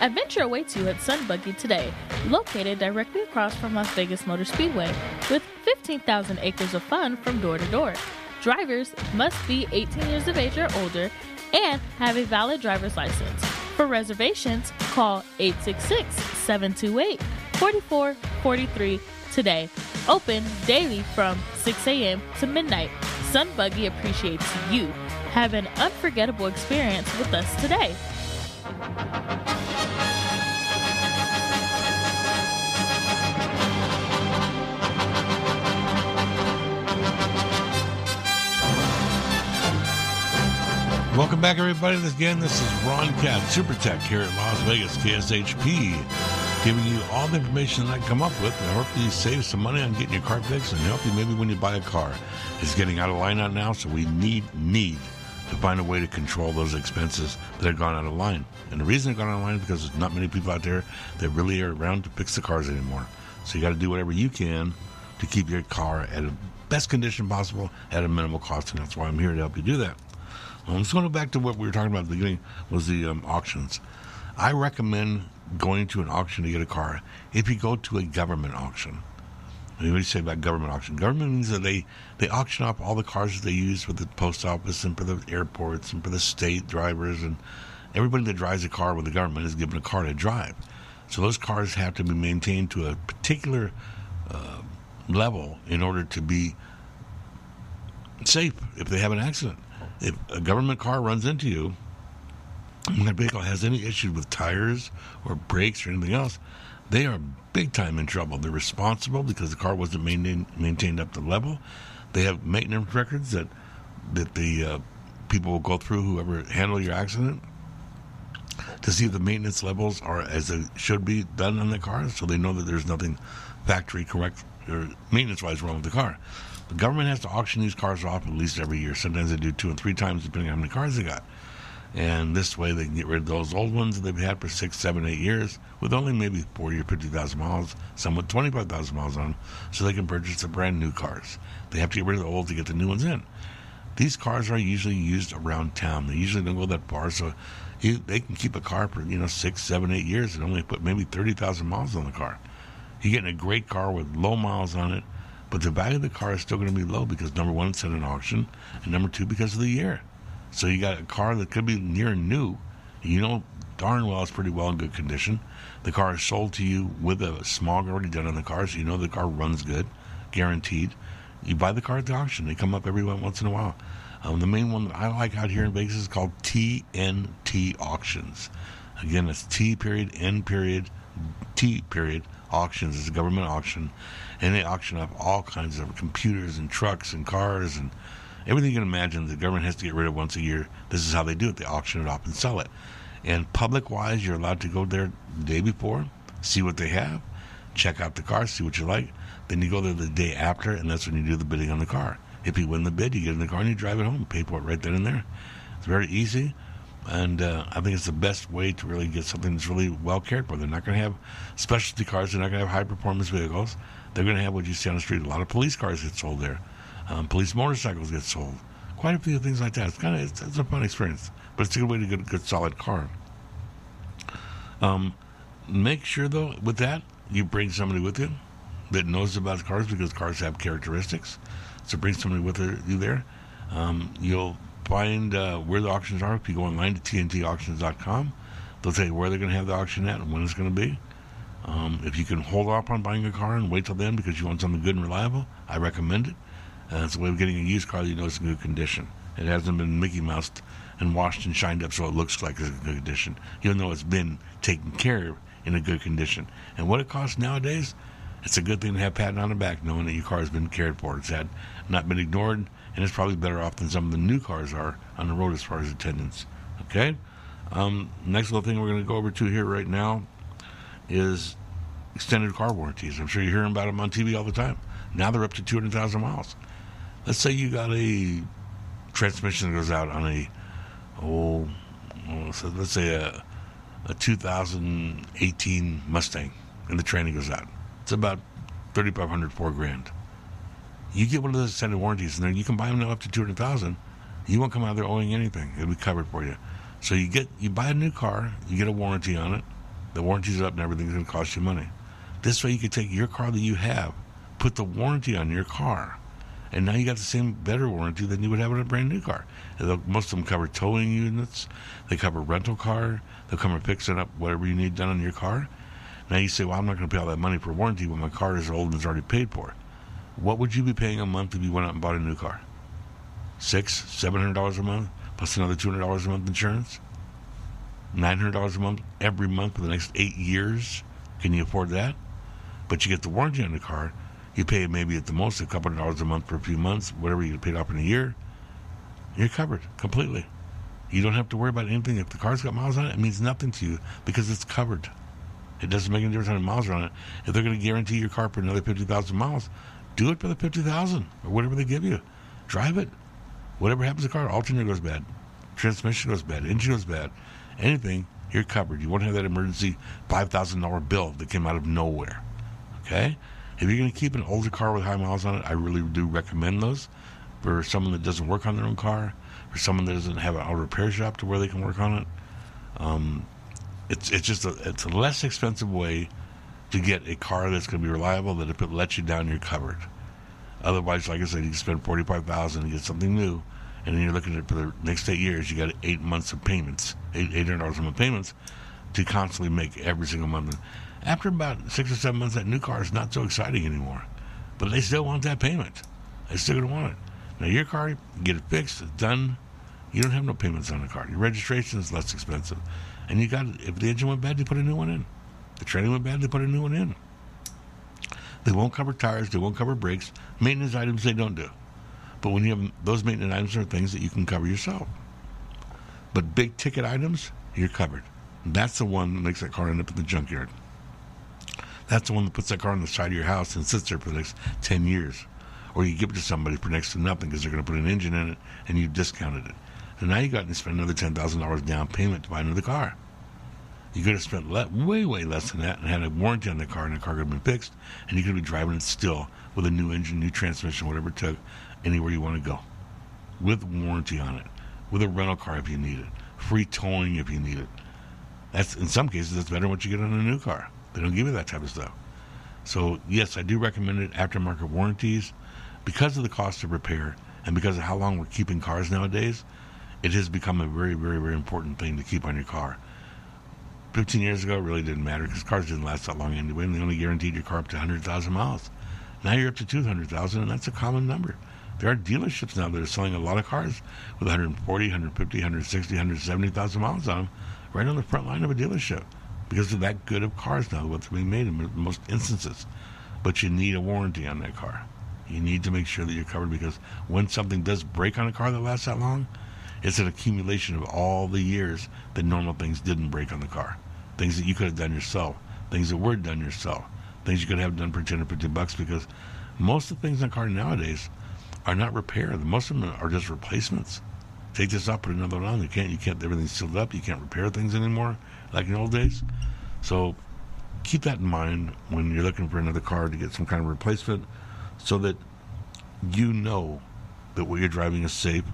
Adventure awaits you at Sun Buggy today, located directly across from Las Vegas Motor Speedway, with fifteen thousand acres of fun from door to door. Drivers must be eighteen years of age or older and have a valid driver's license. For reservations, call eight six six, seven two eight, four four four three today. Open daily from six a.m. to midnight. Sun Buggy appreciates you. Have an unforgettable experience with us today. Welcome back, everybody. This again, this is Ron Katz, Super Tech, here at Las Vegas K S H P, giving you all the information that I come up with, and I hope you save some money on getting your car fixed and help you maybe when you buy a car. It's getting out of line out now, so we need, need to find a way to control those expenses that have gone out of line. And the reason they've gone out of line is because there's not many people out there that really are around to fix the cars anymore. So you got to do whatever you can to keep your car at the best condition possible at a minimal cost, and that's why I'm here to help you do that. Um, so going back to what we were talking about at the beginning was the um, auctions. I recommend going to an auction to get a car if you go to a government auction. What do you say about government auction? Government means that they, they auction off all the cars that they use for the post office and for the airports and for the state drivers, and everybody that drives a car with the government is given a car to drive. So those cars have to be maintained to a particular uh, level in order to be safe if they have an accident. If a government car runs into you, and that vehicle has any issues with tires or brakes or anything else, they are big time in trouble. They're responsible because the car wasn't maintain, maintained up to level. They have maintenance records that that the uh, people will go through, whoever handled your accident, to see if the maintenance levels are as they should be done on the car, so they know that there's nothing factory correct or maintenance-wise wrong with the car. The government has to auction these cars off at least every year. Sometimes they do two and three times, depending on how many cars they got. And this way they can get rid of those old ones that they've had for six, seven, eight years with only maybe forty or fifty thousand miles, some with twenty-five thousand miles on them, so they can purchase the brand new cars. They have to get rid of the old to get the new ones in. These cars are usually used around town. They usually don't go that far, so they can keep a car for, you know, six, seven, eight years and only put maybe thirty thousand miles on the car. You're getting a great car with low miles on it, but the value of the car is still going to be low because, number one, it's at an auction, and number two, because of the year. So you got a car that could be near new. You know darn well it's pretty well in good condition. The car is sold to you with a smog already done on the car, so you know the car runs good, guaranteed. You buy the car at the auction. They come up every once in a while. Um, the main one that I like out here in Vegas is called T N T Auctions. Again, it's T period, N period, T period. Auctions is a government auction, and they auction off all kinds of computers and trucks and cars and everything you can imagine the government has to get rid of once a year. This is how they do it. They auction it off and sell it. And public-wise, you're allowed to go there the day before, see what they have, check out the car, see what you like. Then you go there the day after, and that's when you do the bidding on the car. If you win the bid, you get in the car and you drive it home, pay for it right then and there. It's very easy, and uh, I think it's the best way to really get something that's really well cared for. They're not going to have specialty cars. They're not going to have high-performance vehicles. They're going to have what you see on the street. A lot of police cars get sold there. Um, police motorcycles get sold. Quite a few things like that. It's kind of it's, it's a fun experience, but it's a good way to get a good solid car. Um, make sure though, with that, you bring somebody with you that knows about cars because cars have characteristics. So bring somebody with you there. Um, you'll find uh, where the auctions are if you go online to T N T auctions dot com. They'll tell you where they're going to have the auction at and when it's going to be. Um, if you can hold off on buying a car and wait till then because you want something good and reliable, I recommend it. Uh, it's a way of getting a used car that you know is in good condition. It hasn't been Mickey Moused and washed and shined up so it looks like it's in good condition. You'll know it's been taken care of in a good condition. And what it costs nowadays, it's a good thing to have patent on the back, knowing that your car has been cared for. It's had not been ignored, and it's probably better off than some of the new cars are on the road as far as attendance. Okay? Um, next little thing we're going to go over to here right now is extended car warranties. I'm sure you hear about them on T V all the time. Now they're up to two hundred thousand miles. Let's say you got a transmission that goes out on a, oh, so let's say a, a two thousand eighteen Mustang, and the tranny goes out. It's about thirty-five hundred dollars, four grand. You get one of those extended warranties, and then you can buy them now up to two hundred thousand dollars. You won't come out of there owing anything. It'll be covered for you. So you get, you buy a new car, you get a warranty on it. The warranty's up, and everything's going to cost you money. This way, you can take your car that you have, put the warranty on your car. And now you got the same better warranty than you would have in a brand new car. Most of them cover towing units. They cover rental car. They'll come and fix it up, whatever you need done on your car. Now you say, well, I'm not going to pay all that money for warranty when my car is old and it's already paid for. What would you be paying a month if you went out and bought a new car? Six, seven hundred dollars a month, plus another two hundred dollars a month insurance? Nine hundred dollars a month every month for the next eight years? Can you afford that? But you get the warranty on the car. You pay maybe at the most a couple of dollars a month for a few months, whatever you get paid off in a year, you're covered completely. You don't have to worry about anything. If the car's got miles on it, it means nothing to you because it's covered. It doesn't make any difference how many miles are on it. If they're going to guarantee your car for another fifty thousand miles, do it for the fifty thousand or whatever they give you. Drive it. Whatever happens to the car, alternator goes bad. transmission goes bad, engine goes bad, anything, you're covered. You won't have that emergency five thousand dollars bill that came out of nowhere. Okay? If you're going to keep an older car with high miles on it, I really do recommend those for someone that doesn't work on their own car, for someone that doesn't have an auto repair shop to where they can work on it. Um, it's it's just a, it's a less expensive way to get a car that's going to be reliable, that if it lets you down, you're covered. Otherwise, like I said, you can spend forty-five thousand dollars and get something new, and then you're looking at it for the next eight years. You got eight months of payments, eight eight hundred dollars a month payments, to constantly make every single month. And after about six or seven months, that new car is not so exciting anymore, but they still want that payment. They still gonna want it. Now your car, get it fixed, it's done. You don't have no payments on the car. Your registration is less expensive, and you got if the engine went bad, they put a new one in. The training went bad, they put a new one in. They won't cover tires, they won't cover brakes, maintenance items they don't do. But when you have those maintenance items are things that you can cover yourself. But big ticket items, you're covered. That's the one that makes that car end up in the junkyard. That's the one that puts that car on the side of your house and sits there for the next ten years. Or you give it to somebody for next to nothing because they're going to put an engine in it and you've discounted it. And now you got to spend another ten thousand dollars down payment to buy another car. You could have spent le- way, way less than that and had a warranty on the car and the car could have been fixed and you could be driving it still with a new engine, new transmission, whatever it took, anywhere you want to go. With warranty on it. With a rental car if you need it. Free towing if you need it. That's in some cases, that's better than what you get on a new car. They don't give you that type of stuff. So, yes, I do recommend it. Aftermarket warranties. Because of the cost of repair and because of how long we're keeping cars nowadays, it has become a very, very, very important thing to keep on your car. fifteen years ago, it really didn't matter because cars didn't last that long anyway, and they only guaranteed your car up to one hundred thousand miles. Now you're up to two hundred thousand, and that's a common number. There are dealerships now that are selling a lot of cars with one forty, one fifty, one sixty, one seventy thousand miles on them right on the front line of a dealership because they're that good of cars now, what's being made in most instances. But you need a warranty on that car. You need to make sure that you're covered because when something does break on a car that lasts that long, it's an accumulation of all the years that normal things didn't break on the car. Things that you could have done yourself. Things that were done yourself. Things you could have done for ten or fifteen bucks because most of the things in a car nowadays are not repair. Most of them are just replacements. Take this up, put another one on. You can't, you can't, everything's sealed up. You can't repair things anymore like in the old days. So keep that in mind when you're looking for another car to get some kind of replacement so that you know that what you're driving is safe.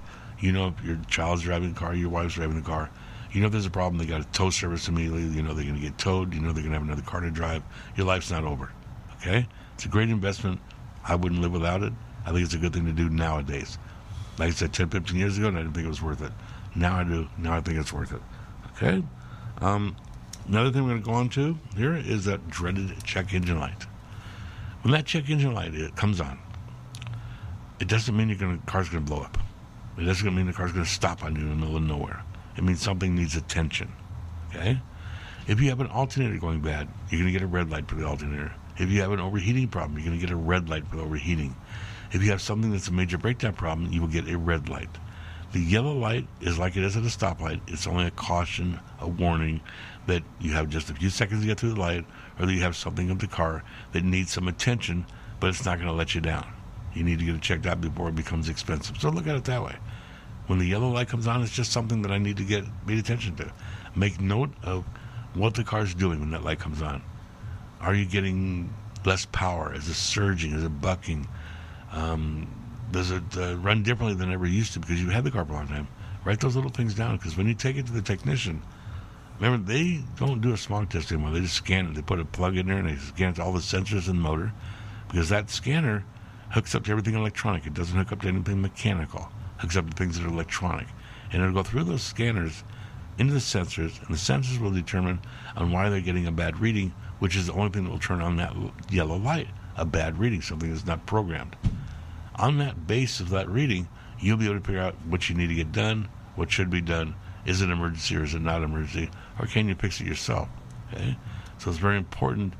You know, if your child's driving the car, your wife's driving the car, you know if there's a problem, they got a tow service immediately. You know they're going to get towed. You know they're going to have another car to drive. Your life's not over. Okay? It's a great investment. I wouldn't live without it. I think it's a good thing to do nowadays. Like I said, ten, fifteen years ago, and I didn't think it was worth it. Now I do. Now I think it's worth it. Okay? Um, another thing we're going to go on to here is that dreaded check engine light. When that check engine light it comes on, it doesn't mean you're gonna, the car's going to blow up. It doesn't mean the car's going to stop on you in the middle of nowhere. It means something needs attention. Okay? If you have an alternator going bad, you're going to get a red light for the alternator. If you have an overheating problem, you're going to get a red light for the overheating. If you have something that's a major breakdown problem, you will get a red light. The yellow light is like it is at a stoplight. It's only a caution, a warning that you have just a few seconds to get through the light or that you have something in the car that needs some attention, but it's not going to let you down. You need to get it checked out before it becomes expensive. So look at it that way. When the yellow light comes on, it's just something that I need to get paid attention to. Make note of what the car's doing when that light comes on. Are you getting less power? Is it surging? Is it bucking? Um, does it uh, run differently than it ever used to because you had the car for a long time? Write those little things down because when you take it to the technician, remember, they don't do a smog test anymore. They just scan it. They put a plug in there and they scan it to all the sensors in the motor because that scanner hooks up to everything electronic. It doesn't hook up to anything mechanical. It hooks up to things that are electronic. And it'll go through those scanners into the sensors, and the sensors will determine on why they're getting a bad reading, which is the only thing that will turn on that yellow light, a bad reading, something that's not programmed. On that base of that reading, you'll be able to figure out what you need to get done, what should be done, is it an emergency or is it not an emergency, or can you fix it yourself? Okay? So it's very important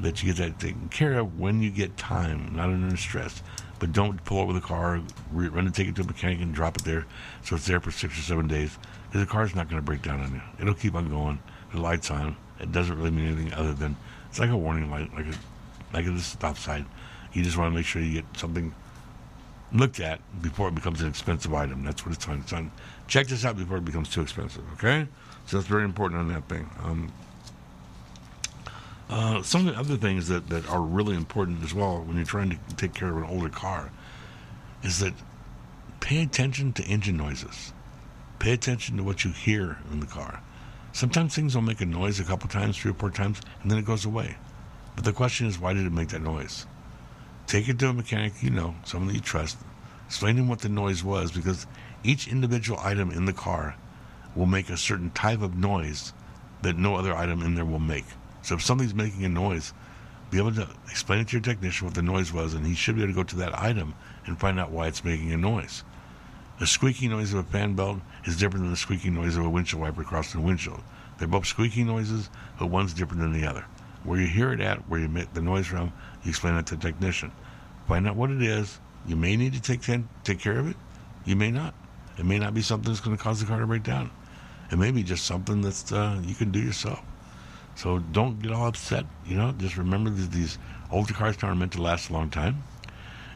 that you get that taken care of when you get time, not under stress. But don't pull over the car, run and take it to a mechanic and drop it there so it's there for six or seven days. Because the car's not going to break down on you. It'll keep on going. The light's on. It doesn't really mean anything other than it's like a warning light, like a, like a stop sign. You just want to make sure you get something looked at before it becomes an expensive item. That's what it's on. It's on. Check this out before it becomes too expensive, okay? So that's very important on that thing. Um, uh, some of the other things that, that are really important as well when you're trying to take care of an older car is that pay attention to engine noises. Pay attention to what you hear in the car. Sometimes things will make a noise a couple times, three or four times, and then it goes away. But the question is, why did it make that noise? Take it to a mechanic you know, someone that you trust. Explain to him what the noise was, because each individual item in the car will make a certain type of noise that no other item in there will make. So if something's making a noise, be able to explain it to your technician what the noise was, and he should be able to go to that item and find out why it's making a noise. The squeaky noise of a fan belt is different than the squeaky noise of a windshield wiper across the windshield. They're both squeaky noises, but one's different than the other. Where you hear it at, where you make the noise from, you explain that to the technician. Find out what it is. You may need to take take care of it. You may not. It may not be something that's going to cause the car to break down. It may be just something that's uh, you can do yourself. So don't get all upset. You know, just remember that these older cars are meant to last a long time.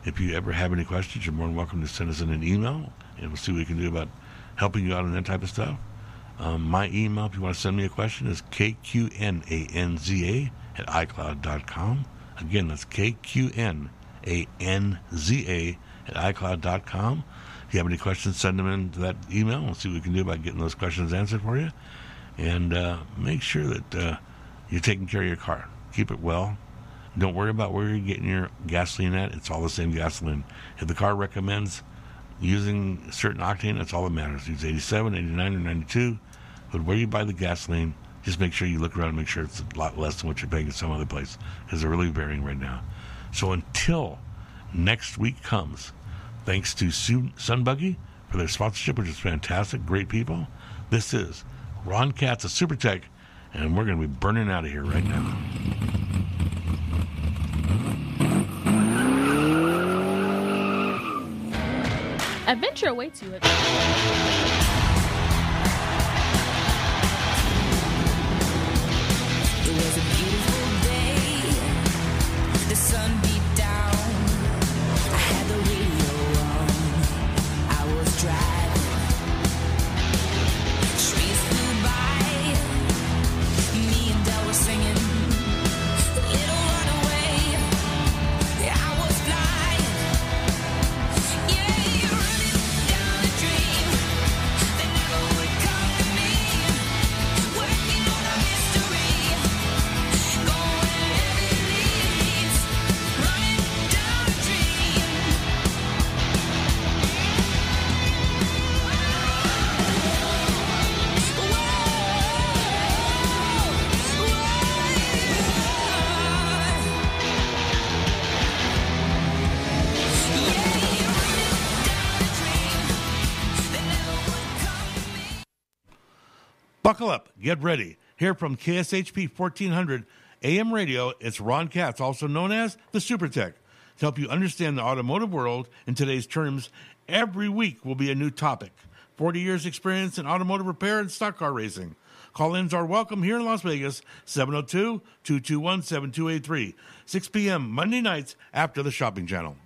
If you ever have any questions, you're more than welcome to send us in an email, and we'll see what we can do about helping you out and that type of stuff. Um, my email, if you want to send me a question, is kqnanza at icloud dot com. Again, that's kqnanza at icloud dot com. If you have any questions, send them in to that email. We'll see what we can do about getting those questions answered for you. And uh, make sure that uh, you're taking care of your car. Keep it well. Don't worry about where you're getting your gasoline at. It's all the same gasoline. If the car recommends using certain octane, that's all that matters. Use eighty-seven, eighty-nine, or ninety-two. But where you buy the gasoline, just make sure you look around and make sure it's a lot less than what you're paying at some other place, because they're really varying right now. So until next week comes, thanks to Sun Buggy for their sponsorship, which is fantastic. Great people. This is Ron Katz of Super Tech, and we're going to be burning out of here right now. Adventure awaits you at... Buckle up, get ready. Here from K S H P fourteen hundred A M Radio, it's Ron Katz, also known as the Super Tech. To help you understand the automotive world in today's terms, every week will be a new topic. forty years experience in automotive repair and stock car racing. Call-ins are welcome here in Las Vegas, seven oh two, two two one, seven two eight three. six p.m. Monday nights after the shopping channel.